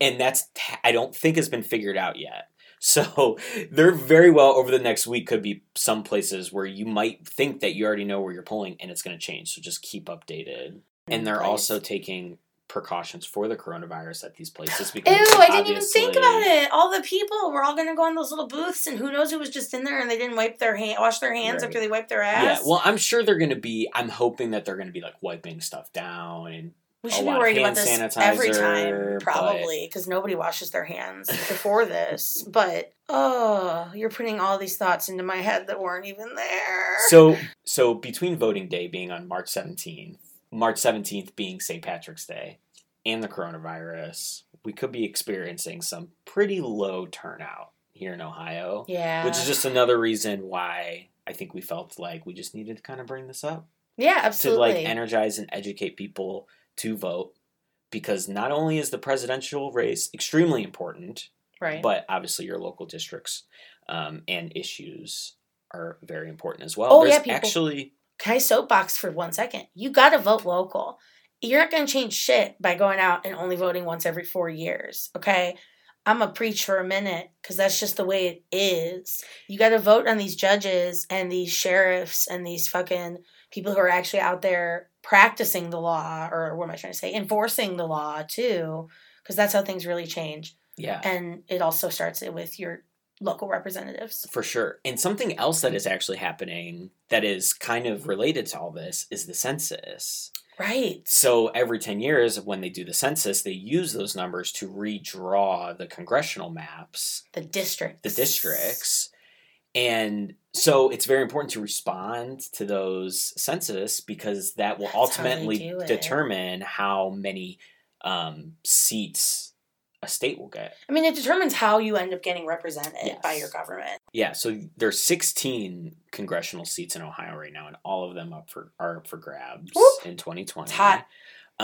And that's, I don't think has been figured out yet. So there very well over the next week could be some places where you might think that you already know where you're polling and it's going to change. So just keep updated. And they're also taking precautions for the coronavirus at these places. Because ew, I didn't even think about it. All the people were all going to go on those little booths and who knows who was just in there and they didn't wash their hands after they wiped their ass. Yeah, well, I'm sure they're going to be, I'm hoping that they're going to be like wiping stuff down and we should be worried about this every time, probably, because nobody washes their hands before this. But, you're putting all these thoughts into my head that weren't even there. So between voting day being on March 17th being St. Patrick's Day, and the coronavirus, we could be experiencing some pretty low turnout here in Ohio. Yeah. Which is just another reason why I think we felt like we just needed to kind of bring this up. Yeah, absolutely. To, like, energize and educate people to vote, because not only is the presidential race extremely important, right, but obviously your local districts and issues are very important as well. Oh, there's people. Actually, can I soapbox for 1 second? You got to vote local. You're not going to change shit by going out and only voting once every 4 years, okay? I'm going to preach for a minute because that's just the way it is. You got to vote on these judges and these sheriffs and these fucking people who are actually out there practicing the law, or what am I trying to say? Enforcing the law, too, because that's how things really change. Yeah. And it also starts with your local representatives. For sure. And something else that is actually happening that is kind of related to all this is the census. Right. So every 10 years when they do the census, they use those numbers to redraw the congressional maps. The districts. And so it's very important to respond to those census because that will ultimately determine how many seats a state will get. I mean, it determines how you end up getting represented by your government. Yeah, so there's 16 congressional seats in Ohio right now, and all of them are up for grabs in 2020. It's hot.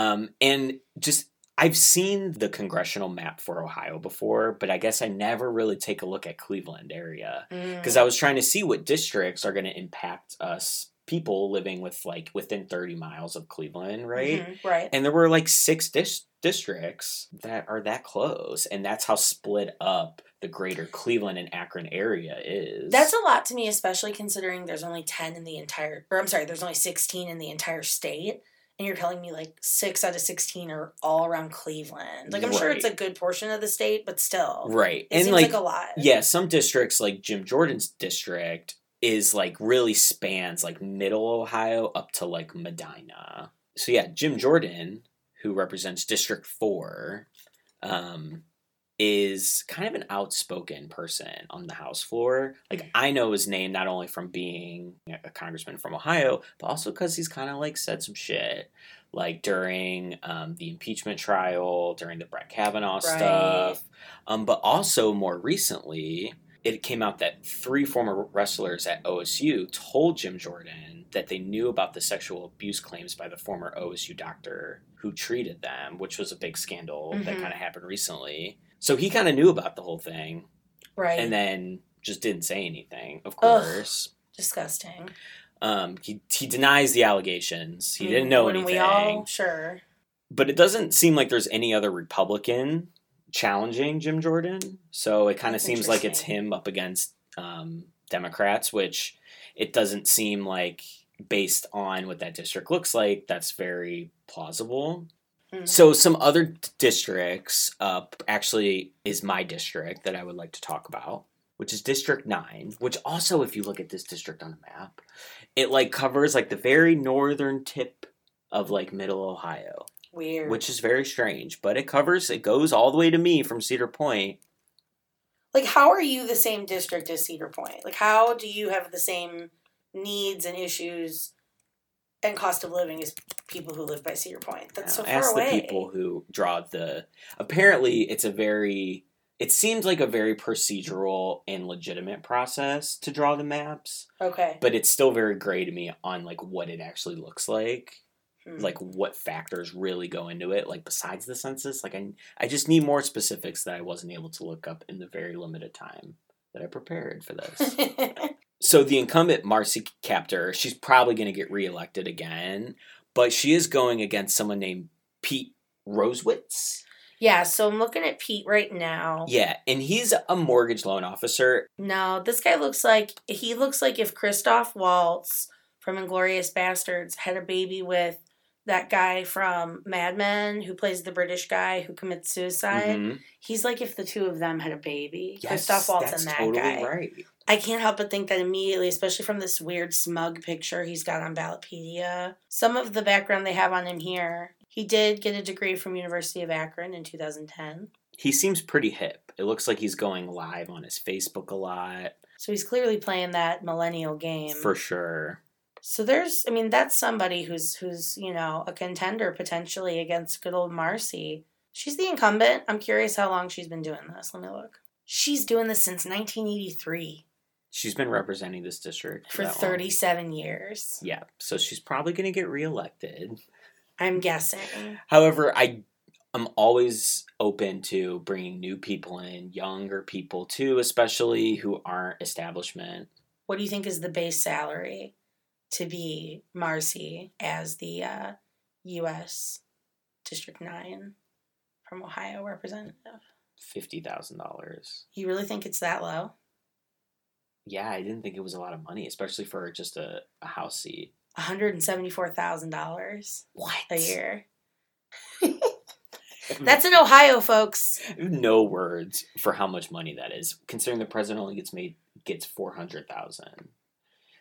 And just, I've seen the congressional map for Ohio before, but I guess I never really take a look at Cleveland area because I was trying to see what districts are going to impact us people living with like within 30 miles of Cleveland, right? Mm-hmm, right. And there were like 6 districts that are that close, and that's how split up the greater Cleveland and Akron area is. That's a lot to me, especially considering there's only 16 in the entire state. And you're telling me like 6 out of 16 are all around Cleveland. Like I'm sure it's a good portion of the state, but still. Right. It seems like a lot. Yeah, some districts like Jim Jordan's district is like really spans like middle Ohio up to like Medina. So yeah, Jim Jordan, who represents District 4, is kind of an outspoken person on the House floor. Like, I know his name not only from being a congressman from Ohio, but also because he's kind of, like, said some shit. Like, during the impeachment trial, during the Brett Kavanaugh stuff. But also, more recently, it came out that 3 former wrestlers at OSU told Jim Jordan that they knew about the sexual abuse claims by the former OSU doctor who treated them, which was a big scandal that kind of happened recently. So he kind of knew about the whole thing. Right. And then just didn't say anything, of course. Ugh, disgusting. He denies the allegations. He didn't know anything. We all, sure. But it doesn't seem like there's any other Republican challenging Jim Jordan. So it kind of seems like it's him up against Democrats, which it doesn't seem like, based on what that district looks like, that's very plausible. Mm-hmm. So some other districts actually is my district that I would like to talk about, which is District 9, which also, if you look at this district on the map, it, like, covers, like, the very northern tip of, like, middle Ohio. Weird. Which is very strange. But it goes all the way to me from Cedar Point. Like, how are you the same district as Cedar Point? Like, how do you have the same needs and issues and cost of living as people who live by Cedar Point? That's so far away. Ask the people who draw the... Apparently, it's a very... It seems like a very procedural and legitimate process to draw the maps. Okay. But it's still very gray to me on, like, what it actually looks like. Like, what factors really go into it. Like, besides the census. Like, I just need more specifics that I wasn't able to look up in the very limited time that I prepared for this. So the incumbent, Marcy Kaptur, she's probably going to get reelected again. But she is going against someone named Pete Rosewitz. Yeah, so I'm looking at Pete right now. Yeah, and he's a mortgage loan officer. No, this guy looks like if Christoph Waltz from Inglourious Bastards had a baby with that guy from Mad Men who plays the British guy who commits suicide. Mm-hmm. He's like if the two of them had a baby. Yes, Christoph Waltz and that totally guy. That's totally right. I can't help but think that immediately, especially from this weird smug picture he's got on Ballotpedia. Some of the background they have on him here... He did get a degree from University of Akron in 2010. He seems pretty hip. It looks like he's going live on his Facebook a lot. So he's clearly playing that millennial game. For sure. So that's somebody who's, you know, a contender potentially against good old Marcy. She's the incumbent. I'm curious how long she's been doing this. Let me look. She's doing this since 1983. She's been representing this district for 37 years. Yeah. So she's probably going to get reelected. I'm guessing. However, I'm always open to bringing new people in, younger people too, especially who aren't establishment. What do you think is the base salary to be Marcy as the U.S. District 9 from Ohio representative? $50,000. You really think it's that low? Yeah, I didn't think it was a lot of money, especially for just a house seat. $174,000 a year. That's in Ohio, folks. No words for how much money that is, considering the president only gets $400,000.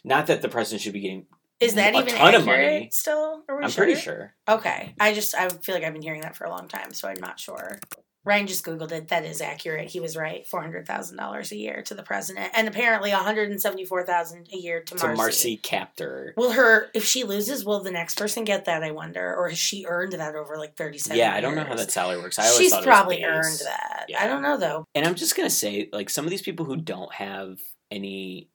Not that the president should be getting is that a even ton of money. Still, are we I'm sure? Pretty sure. Okay, I feel like I've been hearing that for a long time, so I'm not sure. Ryan just Googled it. That is accurate. He was right. $400,000 a year to the president. And apparently $174,000 a year to Marcy. To Marcy Kaptur. Will her, if she loses, will the next person get that, I wonder? Or has she earned that over like 37 years? Yeah, I don't know how that salary works. She's probably earned that. Yeah. I don't know, though. And I'm just going to say, like, some of these people who don't have any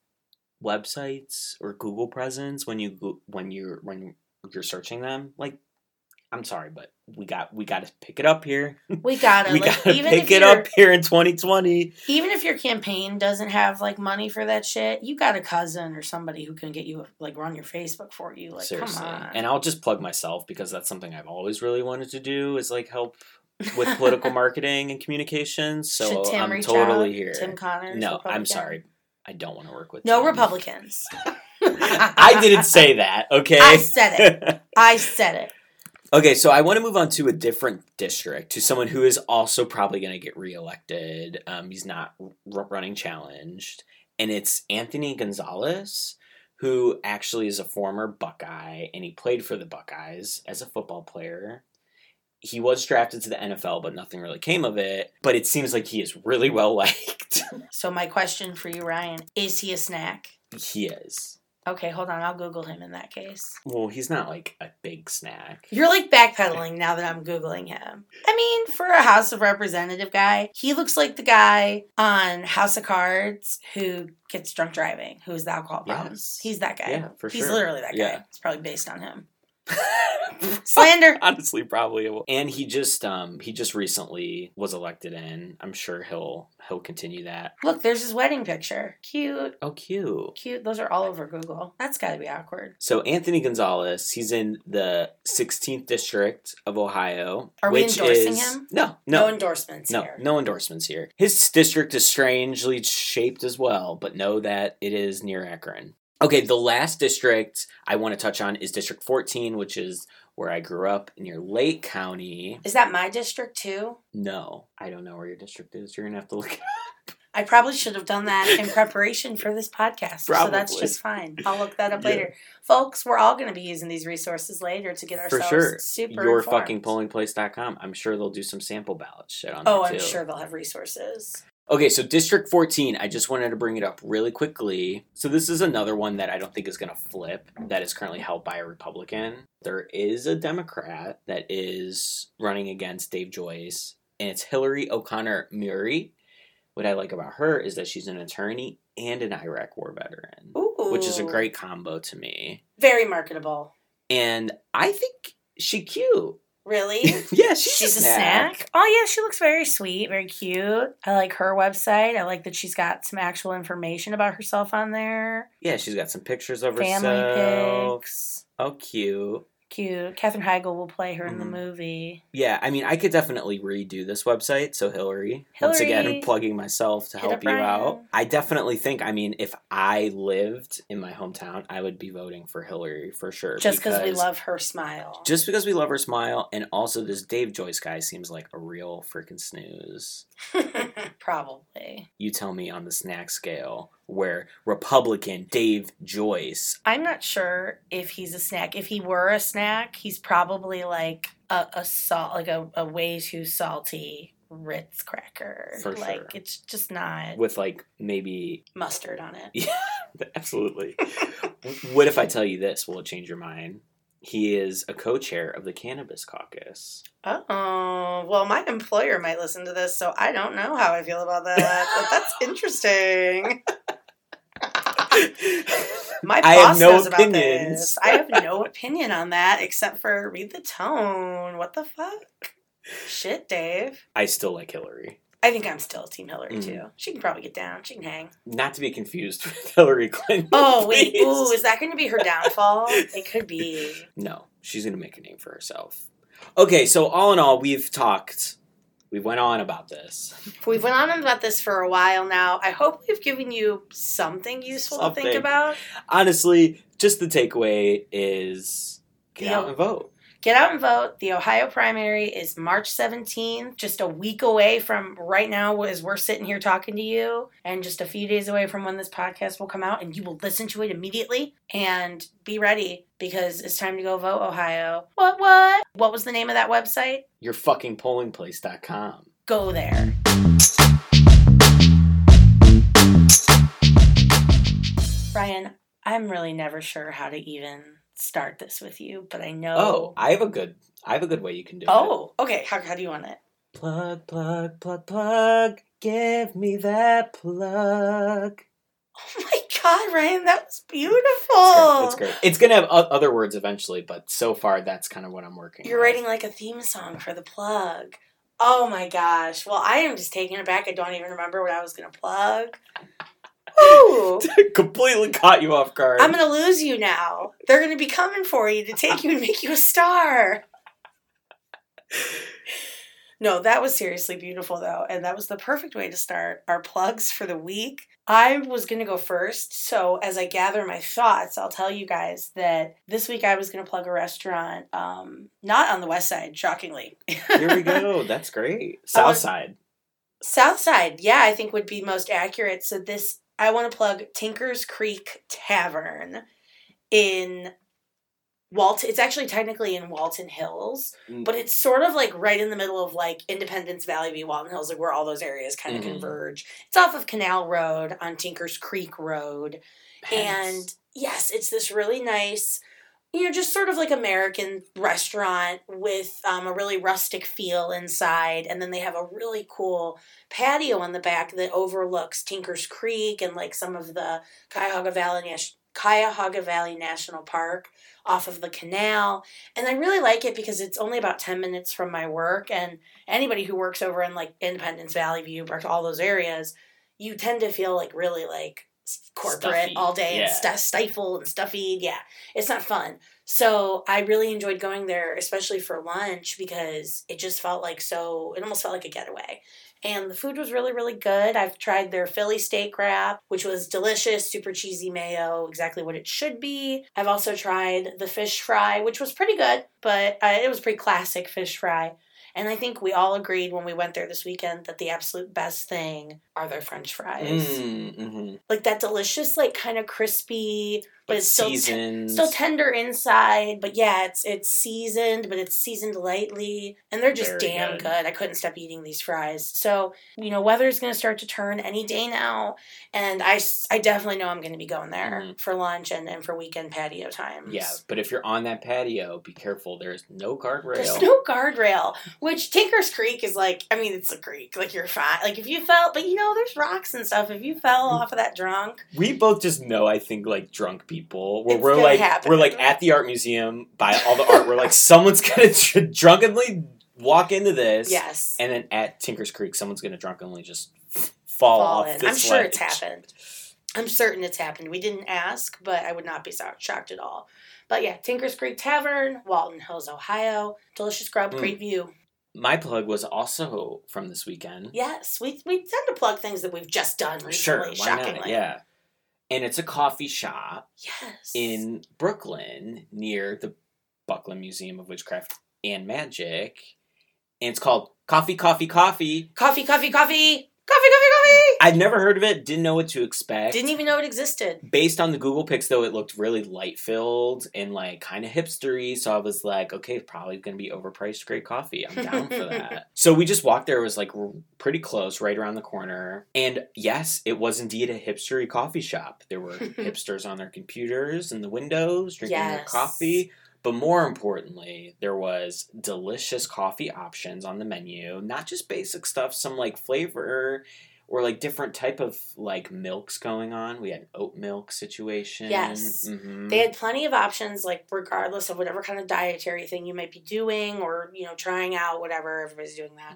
websites or Google presence when you're searching them, like, I'm sorry, but we got to pick it up here. We got to pick it up here in 2020. Even if your campaign doesn't have like money for that shit, you got a cousin or somebody who can get you like run your Facebook for you. Like, seriously. Come on. And I'll just plug myself because that's something I've always really wanted to do is like help with political marketing and communications. So I'm totally here. Tim Connors. No, Republican? I'm sorry. I don't want to work with Tim. Republicans. I didn't say that. Okay. I said it. Okay, so I want to move on to a different district, to someone who is also probably going to get reelected. He's not running challenged. And it's Anthony Gonzalez, who actually is a former Buckeye, and he played for the Buckeyes as a football player. He was drafted to the NFL, but nothing really came of it. But it seems like he is really well liked. So my question for you, Ryan, is he a snack? He is. Okay, hold on. I'll Google him in that case. Well, he's not like a big snack. You're like backpedaling now that I'm Googling him. I mean, for a House of Representative guy, he looks like the guy on House of Cards who gets drunk driving, who's the alcohol problem. Yes. He's that guy. Yeah, for sure. He's literally that guy. Yeah. It's probably based on him. Slander. Honestly, probably. And he just recently was elected in. I'm sure he'll continue that. Look, there's his wedding picture. Cute. Oh, cute. Cute. Those are all over Google. That's got to be awkward. So Anthony Gonzalez, he's in the 16th district of Ohio. Are we endorsing him? No. No endorsements here. No endorsements here. His district is strangely shaped as well, but know that it is near Akron. Okay, the last district I want to touch on is District 14, which is where I grew up near Lake County. Is that my district too? No, I don't know where your district is. You're going to have to look it up. I probably should have done that in preparation for this podcast. Probably. So that's just fine. I'll look that up later. Folks, we're all going to be using these resources later to get ourselves super informed. YourFuckingPollingPlace.com. I'm sure they'll do some sample ballot shit on that too. Oh, I'm sure they'll have resources. Okay, so District 14, I just wanted to bring it up really quickly. So this is another one that I don't think is going to flip that is currently held by a Republican. There is a Democrat that is running against Dave Joyce, and it's Hillary O'Connor Murray. What I like about her is that she's an attorney and an Iraq War veteran, which is a great combo to me. Very marketable. And I think she's cute. Really? Yeah, she's a snack. Oh, yeah, she looks very sweet, very cute. I like her website. I like that she's got some actual information about herself on there. Yeah, she's got some pictures of herself. Family pics. Oh, cute. Cute. Katherine Heigl will play her in the movie. Yeah, I mean, I could definitely redo this website. So, Hillary. Once again, I'm plugging myself to help you out. I definitely think, I mean, if I lived in my hometown, I would be voting for Hillary for sure. Just because we love her smile. Just because we love her smile. And also, this Dave Joyce guy seems like a real freaking snooze. Probably. You tell me on the snack scale. Where Republican Dave Joyce. I'm not sure if he's a snack. If he were a snack, he's probably like a way too salty Ritz cracker. For like sure. It's just not. With like maybe mustard on it. Yeah, absolutely. What if I tell you this? Will it change your mind? He is a co-chair of the Cannabis Caucus. Oh, well, my employer might listen to this, so I don't know how I feel about that. But that's interesting. My boss knows about this. I have no opinion on that except for read the tone. What the fuck? Shit, Dave. I still like Hillary. I think I'm still Team Hillary, too. She can probably get down. She can hang. Not to be confused with Hillary Clinton. Oh, wait. Please. Ooh, is that going to be her downfall? It could be. No. She's going to make a name for herself. Okay, so all in all, we've talked. We went on about this. We've went on about this for a while now. I hope we've given you something useful to think about. Honestly, just the takeaway is get out and vote. Get out and vote. The Ohio primary is March 17th, just a week away from right now as we're sitting here talking to you, and just a few days away from when this podcast will come out, and you will listen to it immediately. And be ready, because it's time to go vote, Ohio. What? What was the name of that website? YourFuckingPollingPlace.com. Go there. Ryan, I'm really never sure how to even start this with you, but I know. Oh, I have a good way you can do it. Oh, okay. How do you want it? Plug, plug, plug, plug. Give me that plug. Oh my God, Ryan, that was beautiful. It's great. It's gonna have other words eventually, but so far that's kind of what I'm working on. You're writing like a theme song for the plug. Oh my gosh. Well, I am just taken aback. I don't even remember what I was gonna plug. Ooh. Completely caught you off guard. I'm going to lose you now. They're going to be coming for you to take you and make you a star. No, that was seriously beautiful, though. And that was the perfect way to start our plugs for the week. I was going to go first. So as I gather my thoughts, I'll tell you guys that this week I was going to plug a restaurant, not on the west side, shockingly. Here we go. That's great. South side. Yeah, I think would be most accurate. So I want to plug Tinker's Creek Tavern in It's actually technically in Walton Hills, but it's sort of like right in the middle of like Independence Valley v. Walton Hills, like where all those areas kind of converge. It's off of Canal Road on Tinker's Creek Road. Nice. And yes, it's this really nice, you know, just sort of like American restaurant with a really rustic feel inside. And then they have a really cool patio on the back that overlooks Tinker's Creek and like some of the Cuyahoga Valley National Park off of the canal. And I really like it because it's only about 10 minutes from my work, and anybody who works over in like Independence Valley View, all those areas, you tend to feel like really like corporate stuffy all day and stifled and stuffy. Yeah. It's not fun. So I really enjoyed going there, especially for lunch, because it just felt like it almost felt like a getaway. And the food was really, really good. I've tried their Philly steak wrap, which was delicious, super cheesy mayo, exactly what it should be. I've also tried the fish fry, which was pretty good, but it was pretty classic fish fry. And I think we all agreed when we went there this weekend that the absolute best thing are their French fries. Like that delicious, like kind of crispy, but it's still tender inside. But yeah, it's seasoned lightly. And they're just damn good. I couldn't stop eating these fries. So, you know, weather's going to start to turn any day now. And I definitely know I'm going to be going there for lunch and for weekend patio times. Yeah, but if you're on that patio, be careful. There's no guardrail. Which Tinker's Creek is like, I mean, it's a creek. Like you're fine. Like if you fell, but you know, there's rocks and stuff. If you fell off of that drunk. We both just know, I think, like drunk people. We're like at the art museum by all the art. We're like, someone's going to drunkenly walk into this. Yes. And then at Tinker's Creek, someone's going to drunkenly just fall off this ledge. I'm sure it's happened. I'm certain it's happened. We didn't ask, but I would not be shocked at all. But yeah, Tinker's Creek Tavern, Walton Hills, Ohio. Delicious grub, great view. My plug was also from this weekend. Yes, we tend to plug things that we've just done recently, shockingly. Not? Yeah. And it's a coffee shop in Brooklyn near the Buckland Museum of Witchcraft and Magic. And it's called Coffee, Coffee, Coffee. Coffee, Coffee, Coffee. Coffee, Coffee, Coffee. I'd never heard of it. Didn't know what to expect. Didn't even know it existed. Based on the Google pics, though, it looked really light-filled and, like, kind of hipstery. So I was like, okay, it's probably going to be overpriced great coffee. I'm down for that. So we just walked there. It was, like, pretty close, right around the corner. And, yes, it was indeed a hipstery coffee shop. There were hipsters on their computers in the windows drinking their coffee. But more importantly, there was delicious coffee options on the menu. Not just basic stuff, some like flavor or like different type of like milks going on. We had an oat milk situation. Yes. They had plenty of options, like regardless of whatever kind of dietary thing you might be doing or, you know, trying out, whatever. Everybody's doing that.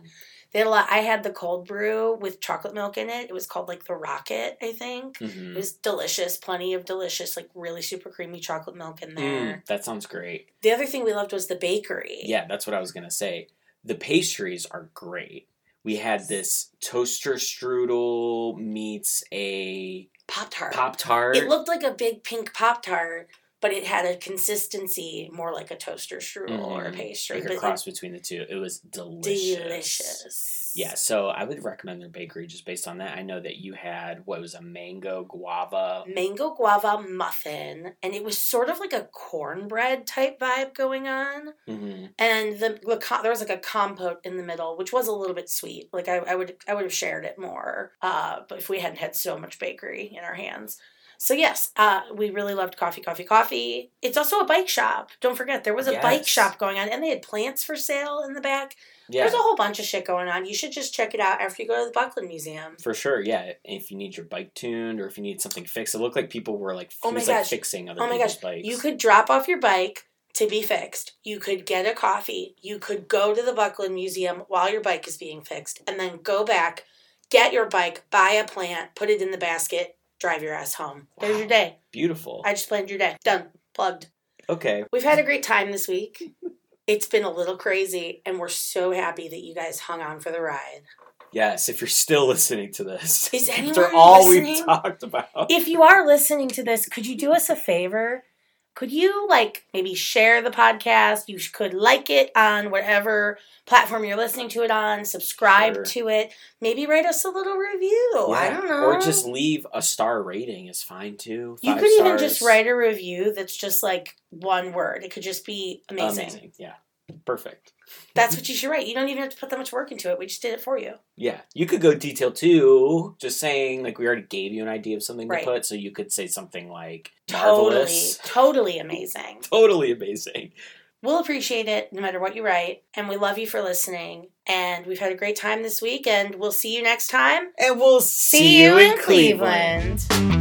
They had a lot. I had the cold brew with chocolate milk in it. It was called like the Rocket, I think. It was delicious. Plenty of delicious, like really super creamy chocolate milk in there. That sounds great. The other thing we loved was the bakery. Yeah, that's what I was going to say. The pastries are great. We had this toaster strudel meets a Pop-Tart. It looked like a big pink Pop-Tart, but it had a consistency more like a toaster strudel or a pastry. Like a cross between the two. It was delicious. Yeah, so I would recommend their bakery just based on that. I know that you had, what was a Mango guava muffin, and it was sort of like a cornbread type vibe going on. And there was like a compote in the middle, which was a little bit sweet. Like I would have shared it more but if we hadn't had so much bakery in our hands. So yes, we really loved Coffee, Coffee, Coffee. It's also a bike shop. Don't forget, there was a bike shop going on, and they had plants for sale in the back. Yeah. There's a whole bunch of shit going on. You should just check it out after you go to the Buckland Museum. For sure, yeah. If you need your bike tuned or if you need something fixed. It looked like people were like, fixing other people's bikes. You could drop off your bike to be fixed. You could get a coffee. You could go to the Buckland Museum while your bike is being fixed, and then go back, get your bike, buy a plant, put it in the basket, drive your ass home. Wow. There's your day. Beautiful. I just planned your day. Done. Plugged. Okay. We've had a great time this week. It's been a little crazy, and we're so happy that you guys hung on for the ride. Yes, if you're still listening to this. Is anyone listening? After all we've talked about. If you are listening to this, could you do us a favor? could you, like, maybe share the podcast? You could like it on whatever platform you're listening to it on, subscribe to it, maybe write us a little review. Yeah. I don't know. Or just leave a star rating is fine, too. You could even just write a review that's just, like, one word. It could just be amazing. Amazing, yeah. Perfect. That's what you should write. You don't even have to put that much work into it. We just did it for you. Yeah. You could go detail too, just saying, like, we already gave you an idea of something to put, so you could say something like marvelous. Totally amazing. Totally amazing. We'll appreciate it no matter what you write, and we love you for listening, and we've had a great time this week, and we'll see you next time. And we'll see you in Cleveland.